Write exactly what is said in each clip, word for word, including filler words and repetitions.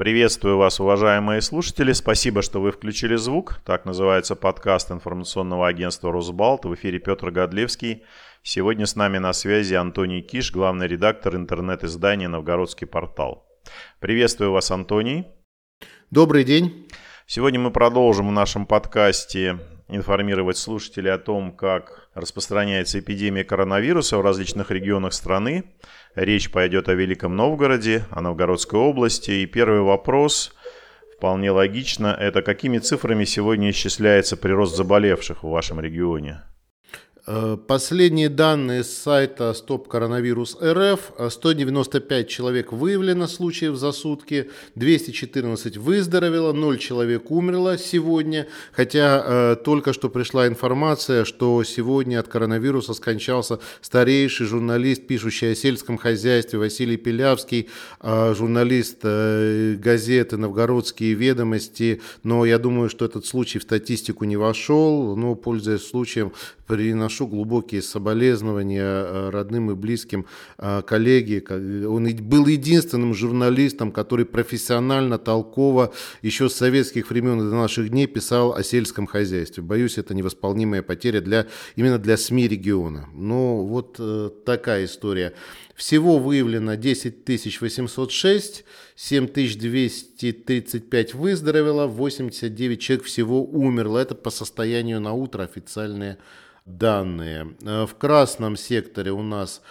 Приветствую вас, уважаемые слушатели. Спасибо, что вы включили звук. Так называется подкаст информационного агентства «Росбалт». В эфире Петр Гадлевский. Сегодня с нами на связи Антоний Киш, главный редактор интернет-издания «Новгородский портал». Приветствую вас, Антоний. Добрый день. Сегодня мы продолжим в нашем подкасте информировать слушателей о том, как распространяется эпидемия коронавируса в различных регионах страны. Речь пойдет о Великом Новгороде, о Новгородской области. И первый вопрос, вполне логично, это какими цифрами сегодня исчисляется прирост заболевших в вашем регионе? Последние данные с сайта «Стоп Коронавирус РФ». сто девяносто пять человек выявлено случаев за сутки, двести четырнадцать выздоровело, ноль человек умерло сегодня. Хотя э, только что пришла информация, что сегодня от коронавируса скончался старейший журналист, пишущий о сельском хозяйстве, Василий Пелявский, э, журналист э, газеты «Новгородские Ведомости». Но я думаю, что этот случай в статистику не вошел, но, пользуясь случаем, приношу глубокие соболезнования родным и близким коллеги. Он был единственным журналистом, который профессионально, толково, еще с советских времен и до наших дней писал о сельском хозяйстве. Боюсь, это невосполнимая потеря для, именно для СМИ региона. Но вот такая история. Всего выявлено десять тысяч восемьсот шесть, семь тысяч двести тридцать пять выздоровело, восемьдесят девять человек всего умерло. Это по состоянию на утро официальные данные. В красном секторе у нас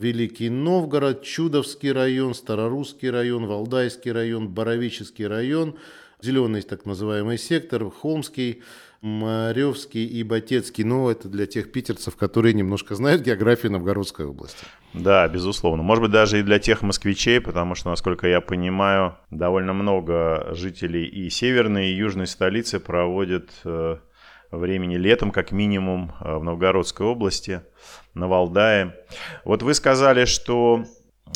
Великий Новгород, Чудовский район, Старорусский район, Валдайский район, Боровический район, зеленый так называемый сектор, Холмский, Маревский и Ботецкий. Но это для тех питерцев, которые немножко знают географию Новгородской области. Да, безусловно. Может быть, даже и для тех москвичей, потому что, насколько я понимаю, довольно много жителей и северной, и южной столицы проводят времени летом, как минимум, в Новгородской области, на Валдае. Вот вы сказали, что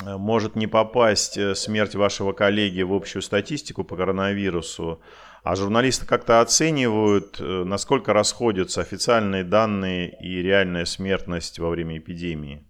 может не попасть смерть вашего коллеги в общую статистику по коронавирусу, а журналисты как-то оценивают, насколько расходятся официальные данные и реальная смертность во время эпидемии?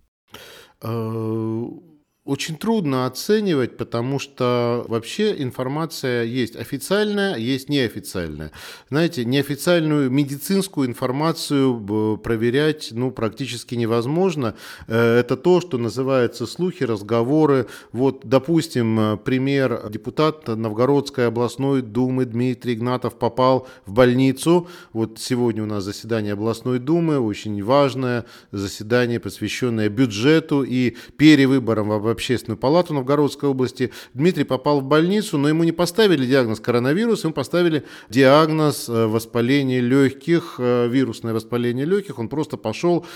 Очень трудно оценивать, потому что вообще информация есть официальная, есть неофициальная. Знаете, неофициальную медицинскую информацию проверять ну, практически невозможно. Это то, что называется слухи, разговоры. Вот, допустим, пример: депутат Новгородской областной думы Дмитрий Игнатов попал в больницу. Вот сегодня у нас заседание областной думы, очень важное заседание, посвященное бюджету и перевыборам в общественную палату Новгородской области. Дмитрий попал в больницу, но ему не поставили диагноз коронавирус, ему поставили диагноз воспаление легких, вирусное воспаление легких. Он просто пошел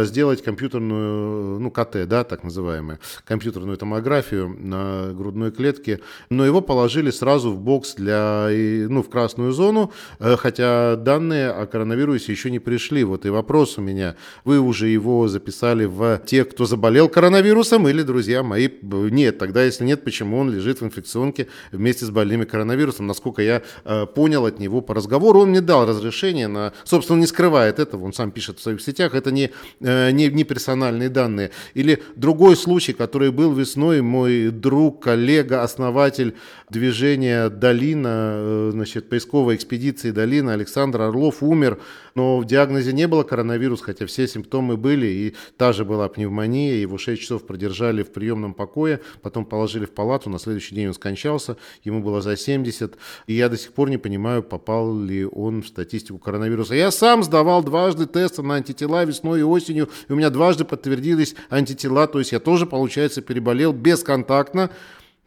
сделать компьютерную, ну, ка тэ, да, так называемую, компьютерную томографию на грудной клетке, но его положили сразу в бокс для, ну, в красную зону, хотя данные о коронавирусе еще не пришли. Вот и вопрос у меня: вы уже его записали в тех, кто заболел коронавирусом, или, друзья мои, нет? Тогда, если нет, почему он лежит в инфекционке вместе с больными коронавирусом? Насколько я э, понял от него по разговору, он мне дал разрешение на... Собственно, он не скрывает этого, он сам пишет в своих сетях, это не, э, не, не персональные данные. Или другой случай, который был весной, мой друг, коллега, основатель движения «Долина», э, значит, поисковой экспедиции «Долина», Александр Орлов, умер, но в диагнозе не было коронавирус, хотя все симптомы были, и та же была пневмония, его шесть часов продержали в приемном покое, потом положили в палату, на следующий день он скончался, ему было за семьдесят, и я до сих пор не понимаю, попал ли он в статистику коронавируса. Я сам сдавал дважды тесты на антитела весной и осенью, и у меня дважды подтвердились антитела, то есть я тоже, получается, переболел бесконтактно.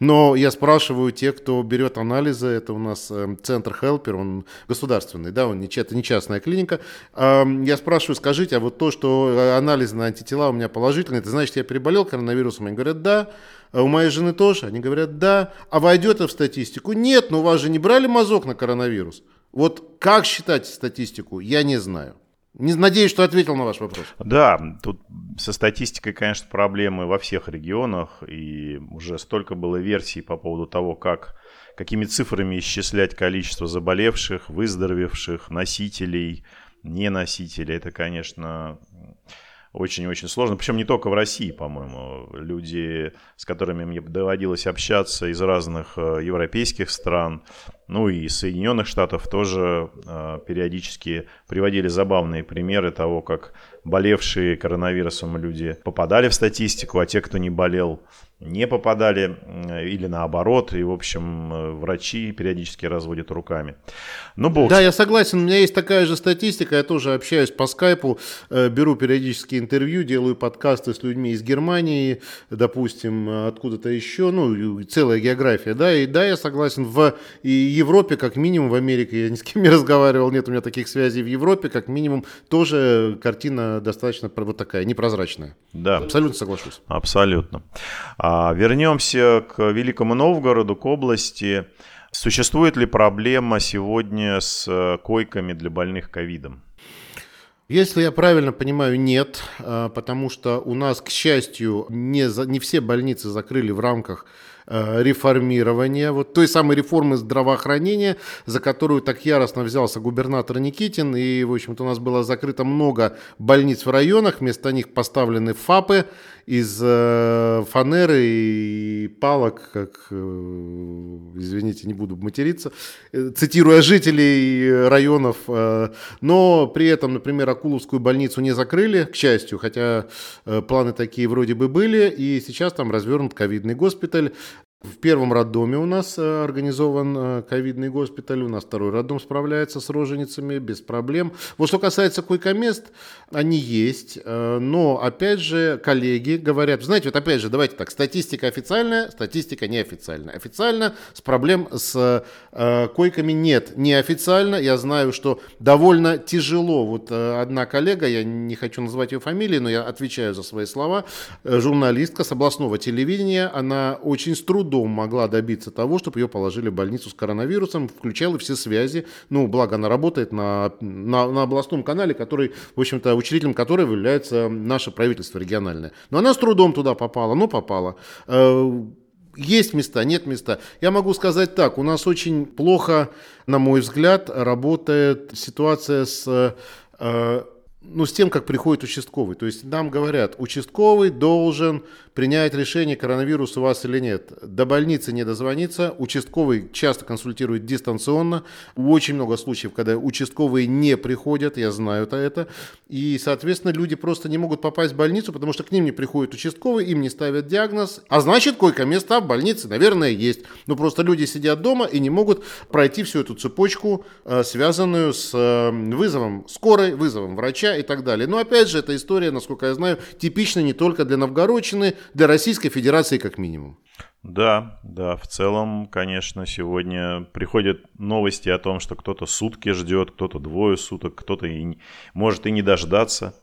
Но я спрашиваю тех, кто берет анализы, это у нас э, центр «Хелпер», он государственный, да, он не, это не частная клиника. Э, я спрашиваю: скажите, а вот то, что анализы на антитела у меня положительные, это значит, я переболел коронавирусом? Они говорят: да. А у моей жены тоже? Они говорят: да. А войдет это в статистику? Нет, но у вас же не брали мазок на коронавирус. Вот как считать статистику, я не знаю. Надеюсь, что ответил на ваш вопрос. Да, тут со статистикой, конечно, проблемы во всех регионах. И уже столько было версий по поводу того, как, какими цифрами исчислять количество заболевших, выздоровевших, носителей, неносителей. Это, конечно, очень-очень сложно. Причем не только в России, по-моему. Люди, с которыми мне доводилось общаться из разных европейских стран, ну и Соединенных Штатов, тоже периодически приводили забавные примеры того, как болевшие коронавирусом люди попадали в статистику, а те, кто не болел, не попадали или наоборот. И, в общем, врачи периодически разводят руками. Ну, бог. Да, я согласен. У меня есть такая же статистика. Я тоже общаюсь по скайпу, беру периодически интервью, делаю подкасты с людьми из Германии, допустим, откуда-то еще. Ну, целая география. Да, и да, я согласен. В Европе, как минимум, в Америке я ни с кем не разговаривал. Нет у меня таких связей в Европе. Как минимум, тоже картина достаточно вот такая, непрозрачная. Да. Абсолютно соглашусь. Абсолютно. Вернемся к Великому Новгороду, к области. Существует ли проблема сегодня с койками для больных ковидом? Если я правильно понимаю, нет, потому что у нас, к счастью, не, за, не все больницы закрыли в рамках реформирования, вот той самой реформы здравоохранения, за которую так яростно взялся губернатор Никитин. И, в общем-то, у нас было закрыто много больниц в районах, вместо них поставлены ФАПы из э, фанеры и палок, как, э, извините, не буду материться, э, цитируя жителей районов. Э, но при этом, например, Акуловскую больницу не закрыли, к счастью, хотя э, планы такие вроде бы были, и сейчас там развернут ковидный госпиталь. В первом роддоме у нас организован ковидный госпиталь, у нас второй роддом справляется с роженицами без проблем. Вот что касается койко-мест, они есть, но опять же коллеги говорят, знаете, вот опять же, давайте так, статистика официальная, статистика неофициальная. Официально с проблем с койками нет, неофициально я знаю, что довольно тяжело. Вот одна коллега, я не хочу назвать ее фамилией, но я отвечаю за свои слова, журналистка с областного телевидения, она очень с трудом дом могла добиться того, чтобы ее положили в больницу с коронавирусом, включала все связи. Ну, благо она работает на, на, на областном канале, который, в общем-то, учредителем которого является наше правительство региональное. Но она с трудом туда попала, но попала. Есть места, нет места. Я могу сказать так, у нас очень плохо, на мой взгляд, работает ситуация с... Э, Ну, с тем, как приходит участковый. То есть нам говорят, участковый должен принять решение, коронавирус у вас или нет. До больницы не дозвониться. Участковый часто консультирует дистанционно. Очень много случаев, когда участковые не приходят, я знаю это. И, соответственно, люди просто не могут попасть в больницу, потому что к ним не приходит участковый, им не ставят диагноз. А значит, койко-места в больнице, наверное, есть. Но просто люди сидят дома и не могут пройти всю эту цепочку, связанную с вызовом скорой, вызовом врача и так далее. Но опять же, эта история, насколько я знаю, типична не только для Новгородчины, для Российской Федерации как минимум. Да, да, в целом, конечно, сегодня приходят новости о том, что кто-то сутки ждет, кто-то двое суток, кто-то и, может и не дождаться.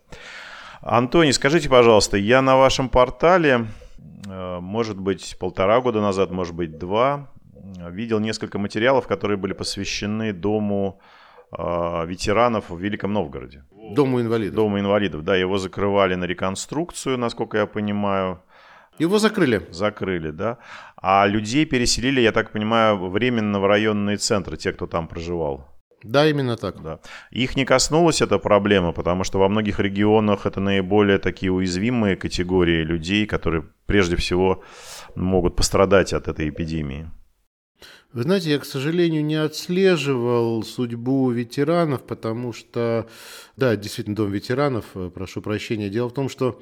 Антоний, скажите, пожалуйста, я на вашем портале, может быть, полтора года назад, может быть, два, видел несколько материалов, которые были посвящены дому ветеранов в Великом Новгороде. Дому инвалидов. Дому инвалидов, да, его закрывали на реконструкцию, насколько я понимаю. Его закрыли. Закрыли, да. А людей переселили, я так понимаю, временно в районные центры, те, кто там проживал. Да, именно так. Да. Их не коснулась эта проблема, потому что во многих регионах это наиболее такие уязвимые категории людей, которые прежде всего могут пострадать от этой эпидемии. Вы знаете, я, к сожалению, не отслеживал судьбу ветеранов, потому что, да, действительно, дом ветеранов, прошу прощения. Дело в том, что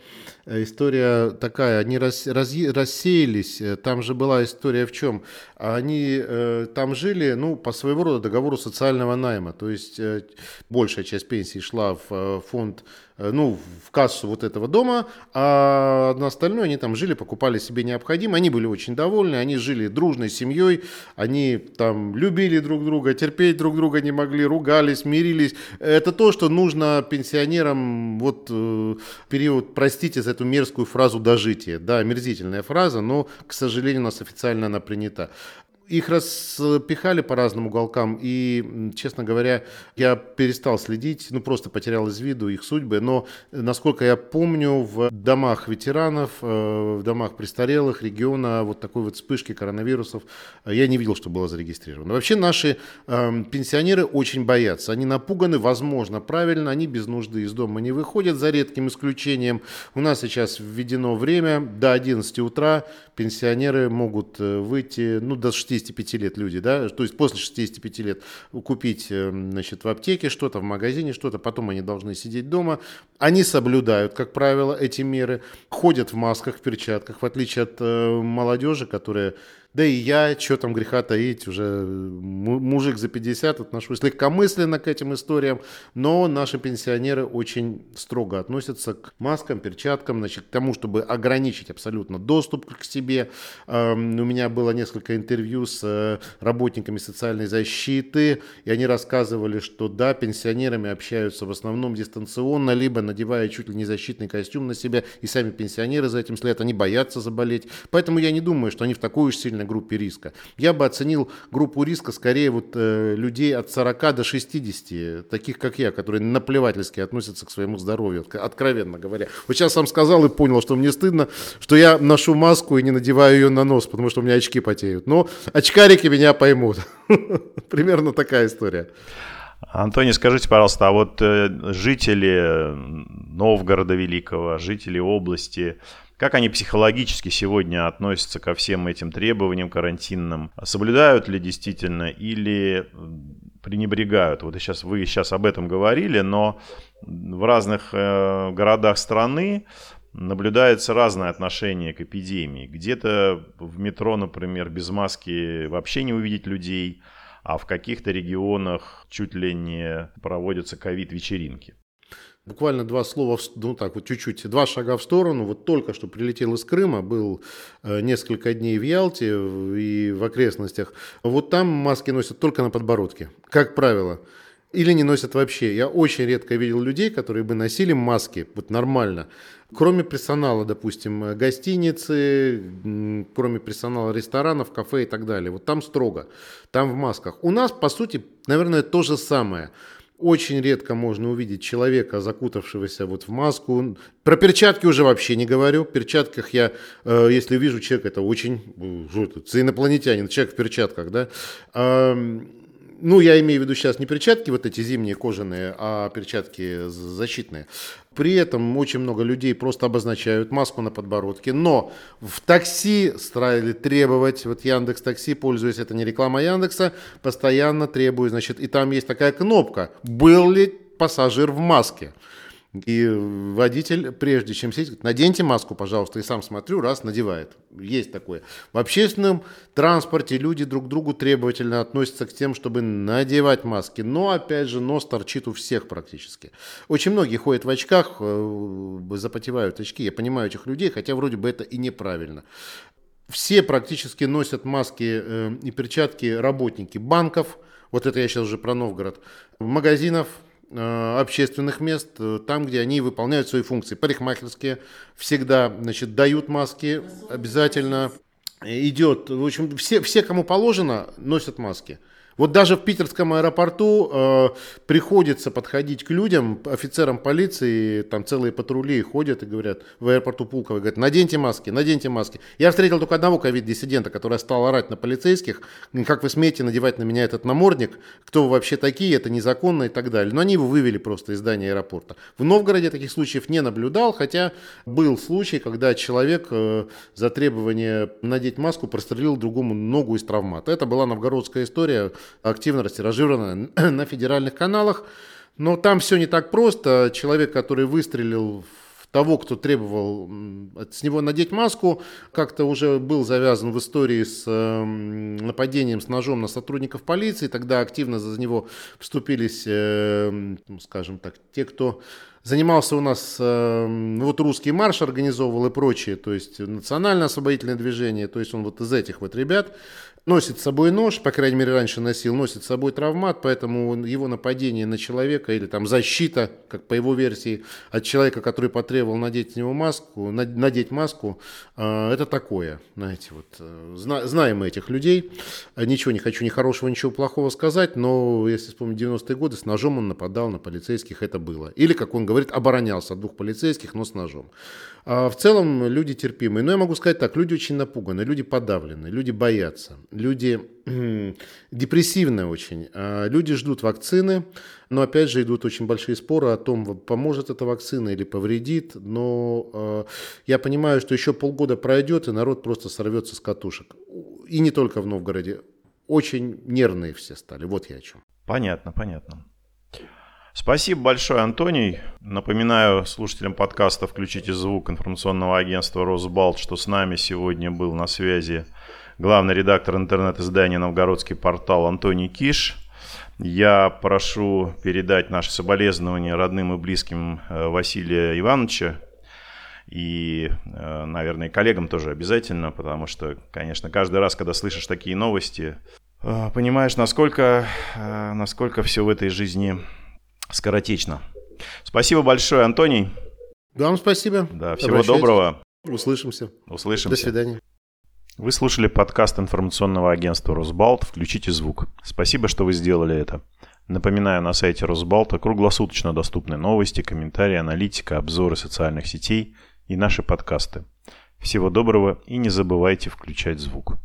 история такая, они рас, раз, рассеялись, там же была история в чем? Они э, там жили, ну, по своего рода договору социального найма, то есть э, большая часть пенсии шла в э, фонд, ну, в кассу вот этого дома, а на остальное они там жили, покупали себе необходимое, они были очень довольны, они жили дружной семьей, они там любили друг друга, терпеть друг друга не могли, ругались, мирились. Это то, что нужно пенсионерам вот э, период, простите за эту мерзкую фразу дожития, да, омерзительная фраза, но, к сожалению, у нас официально она принята. их распихали по разным уголкам, и, честно говоря, я перестал следить, ну просто потерял из виду их судьбы. Но, насколько я помню, в домах ветеранов, в домах престарелых региона вот такой вот вспышки коронавирусов я не видел, что было зарегистрировано. Вообще наши э, пенсионеры очень боятся, они напуганы, возможно, правильно, они без нужды из дома не выходят, за редким исключением. У нас сейчас введено время до одиннадцати утра, пенсионеры могут выйти, ну до шестидесяти пяти лет люди, да, то есть после шестидесяти пяти лет купить, значит, в аптеке что-то, в магазине что-то, потом они должны сидеть дома. Они соблюдают, как правило, эти меры, ходят в масках, в перчатках, в отличие от э, молодежи, которая, да и я, что там греха таить, уже мужик за пятьдесят, отношусь легкомысленно к этим историям, но наши пенсионеры очень строго относятся к маскам, перчаткам, значит, к тому, чтобы ограничить абсолютно доступ к себе. У меня было несколько интервью с работниками социальной защиты, и они рассказывали, что да, пенсионерами общаются в основном дистанционно, либо надевая чуть ли не защитный костюм на себя, и сами пенсионеры за этим следят, они боятся заболеть, поэтому я не думаю, что они в такую уж сильно группе риска. Я бы оценил группу риска скорее вот э, людей от сорока до шестидесяти, таких как я, которые наплевательски относятся к своему здоровью, откровенно говоря. Вот сейчас сам сказал и понял, что мне стыдно, что я ношу маску и не надеваю ее на нос, потому что у меня очки потеют. Но очкарики меня поймут. Примерно такая история. Антоний, скажите, пожалуйста, а вот жители Новгорода Великого, жители области, как они психологически сегодня относятся ко всем этим требованиям карантинным? Соблюдают ли действительно или пренебрегают? Вот сейчас, вы сейчас об этом говорили, но в разных э, городах страны наблюдается разное отношение к эпидемии. Где-то в метро, например, без маски вообще не увидеть людей, а в каких-то регионах чуть ли не проводятся ковид-вечеринки. Буквально два слова, ну так вот чуть-чуть, два шага в сторону. Вот только что прилетел из Крыма, был несколько дней в Ялте и в окрестностях. Вот там маски носят только на подбородке, как правило. Или не носят вообще. Я очень редко видел людей, которые бы носили маски, вот нормально. Кроме персонала, допустим, гостиницы, кроме персонала ресторанов, кафе и так далее. Вот там строго, там в масках. У нас, по сути, наверное, то же самое. Очень редко можно увидеть человека, закутавшегося вот в маску. Про перчатки уже вообще не говорю. В перчатках я, э, если вижу человека, это очень жутко. Инопланетянин, человек в перчатках, да. Э, ну, я имею в виду сейчас не перчатки вот эти зимние кожаные, а перчатки защитные. При этом очень много людей просто обозначают маску на подбородке, но в такси стали требовать, вот Яндекс.Такси, пользуясь, это не реклама Яндекса, постоянно требую, значит, и там есть такая кнопка, был ли пассажир в маске. И водитель, прежде чем сесть, говорит, наденьте маску, пожалуйста, и сам смотрю, раз, надевает. Есть такое. В общественном транспорте люди друг к другу требовательно относятся к тем, чтобы надевать маски. Но, опять же, нос торчит у всех практически. Очень многие ходят в очках, запотевают очки. Я понимаю этих людей, хотя вроде бы это и неправильно. Все практически носят маски и перчатки работники банков. Вот это я сейчас уже про Новгород. Магазинов, общественных мест, там, где они выполняют свои функции. Парикмахерские всегда, значит, дают маски, обязательно идет. В общем, все, все, кому положено, носят маски. Вот даже в питерском аэропорту э, приходится подходить к людям, офицерам полиции, там целые патрули ходят и говорят, в аэропорту Пулково, говорят, наденьте маски, наденьте маски. Я встретил только одного ковид-диссидента, который стал орать на полицейских, как вы смеете надевать на меня этот намордник, кто вы вообще такие, это незаконно и так далее. Но они его вывели просто из здания аэропорта. В Новгороде таких случаев не наблюдал, хотя был случай, когда человек э, за требование надеть маску прострелил другому ногу из травмата. Это была новгородская история, активно растиражировано на федеральных каналах. Но там все не так просто. Человек, который выстрелил в того, кто требовал с него надеть маску, как-то уже был завязан в истории с нападением с ножом на сотрудников полиции. Тогда активно за него вступились, скажем так, те, кто занимался у нас, э, вот русский марш организовывал и прочее, то есть национально-освободительное движение, то есть он вот из этих вот ребят, носит с собой нож, по крайней мере раньше носил, носит с собой травмат, поэтому его нападение на человека или там защита, как по его версии, от человека, который потребовал надеть с него маску, надеть маску, э, это такое, знаете, вот, э, зна- знаем мы этих людей, ничего не хочу, ни хорошего, ничего плохого сказать, но если вспомнить девяностые годы, с ножом он нападал на полицейских, это было. Или, как он говорит, оборонялся от двух полицейских, но с ножом. А в целом люди терпимые, но я могу сказать так, люди очень напуганы, люди подавлены, люди боятся. Люди депрессивны очень. Люди ждут вакцины, но опять же идут очень большие споры о том, поможет эта вакцина или повредит. Но я понимаю, что еще полгода пройдет, и народ просто сорвется с катушек. И не только в Новгороде. Очень нервные все стали. Вот я о чем. Понятно, понятно. Спасибо большое, Антоний. Напоминаю слушателям подкаста «Включите звук» информационного агентства «Росбалт», что с нами сегодня был на связи главный редактор интернет-издания «Новгородский портал» Антоний Киш. Я прошу передать наши соболезнования родным и близким Василия Ивановича и, наверное, коллегам тоже обязательно, потому что, конечно, каждый раз, когда слышишь такие новости, понимаешь, насколько, насколько все в этой жизни скоротечно. Спасибо большое, Антоний. Да, вам спасибо. Да, всего доброго. Услышимся. Услышимся. До свидания. Вы слушали подкаст информационного агентства «Росбалт» «Включите звук». Спасибо, что вы сделали это. Напоминаю, на сайте «Росбалта» круглосуточно доступны новости, комментарии, аналитика, обзоры социальных сетей и наши подкасты. Всего доброго и не забывайте включать звук.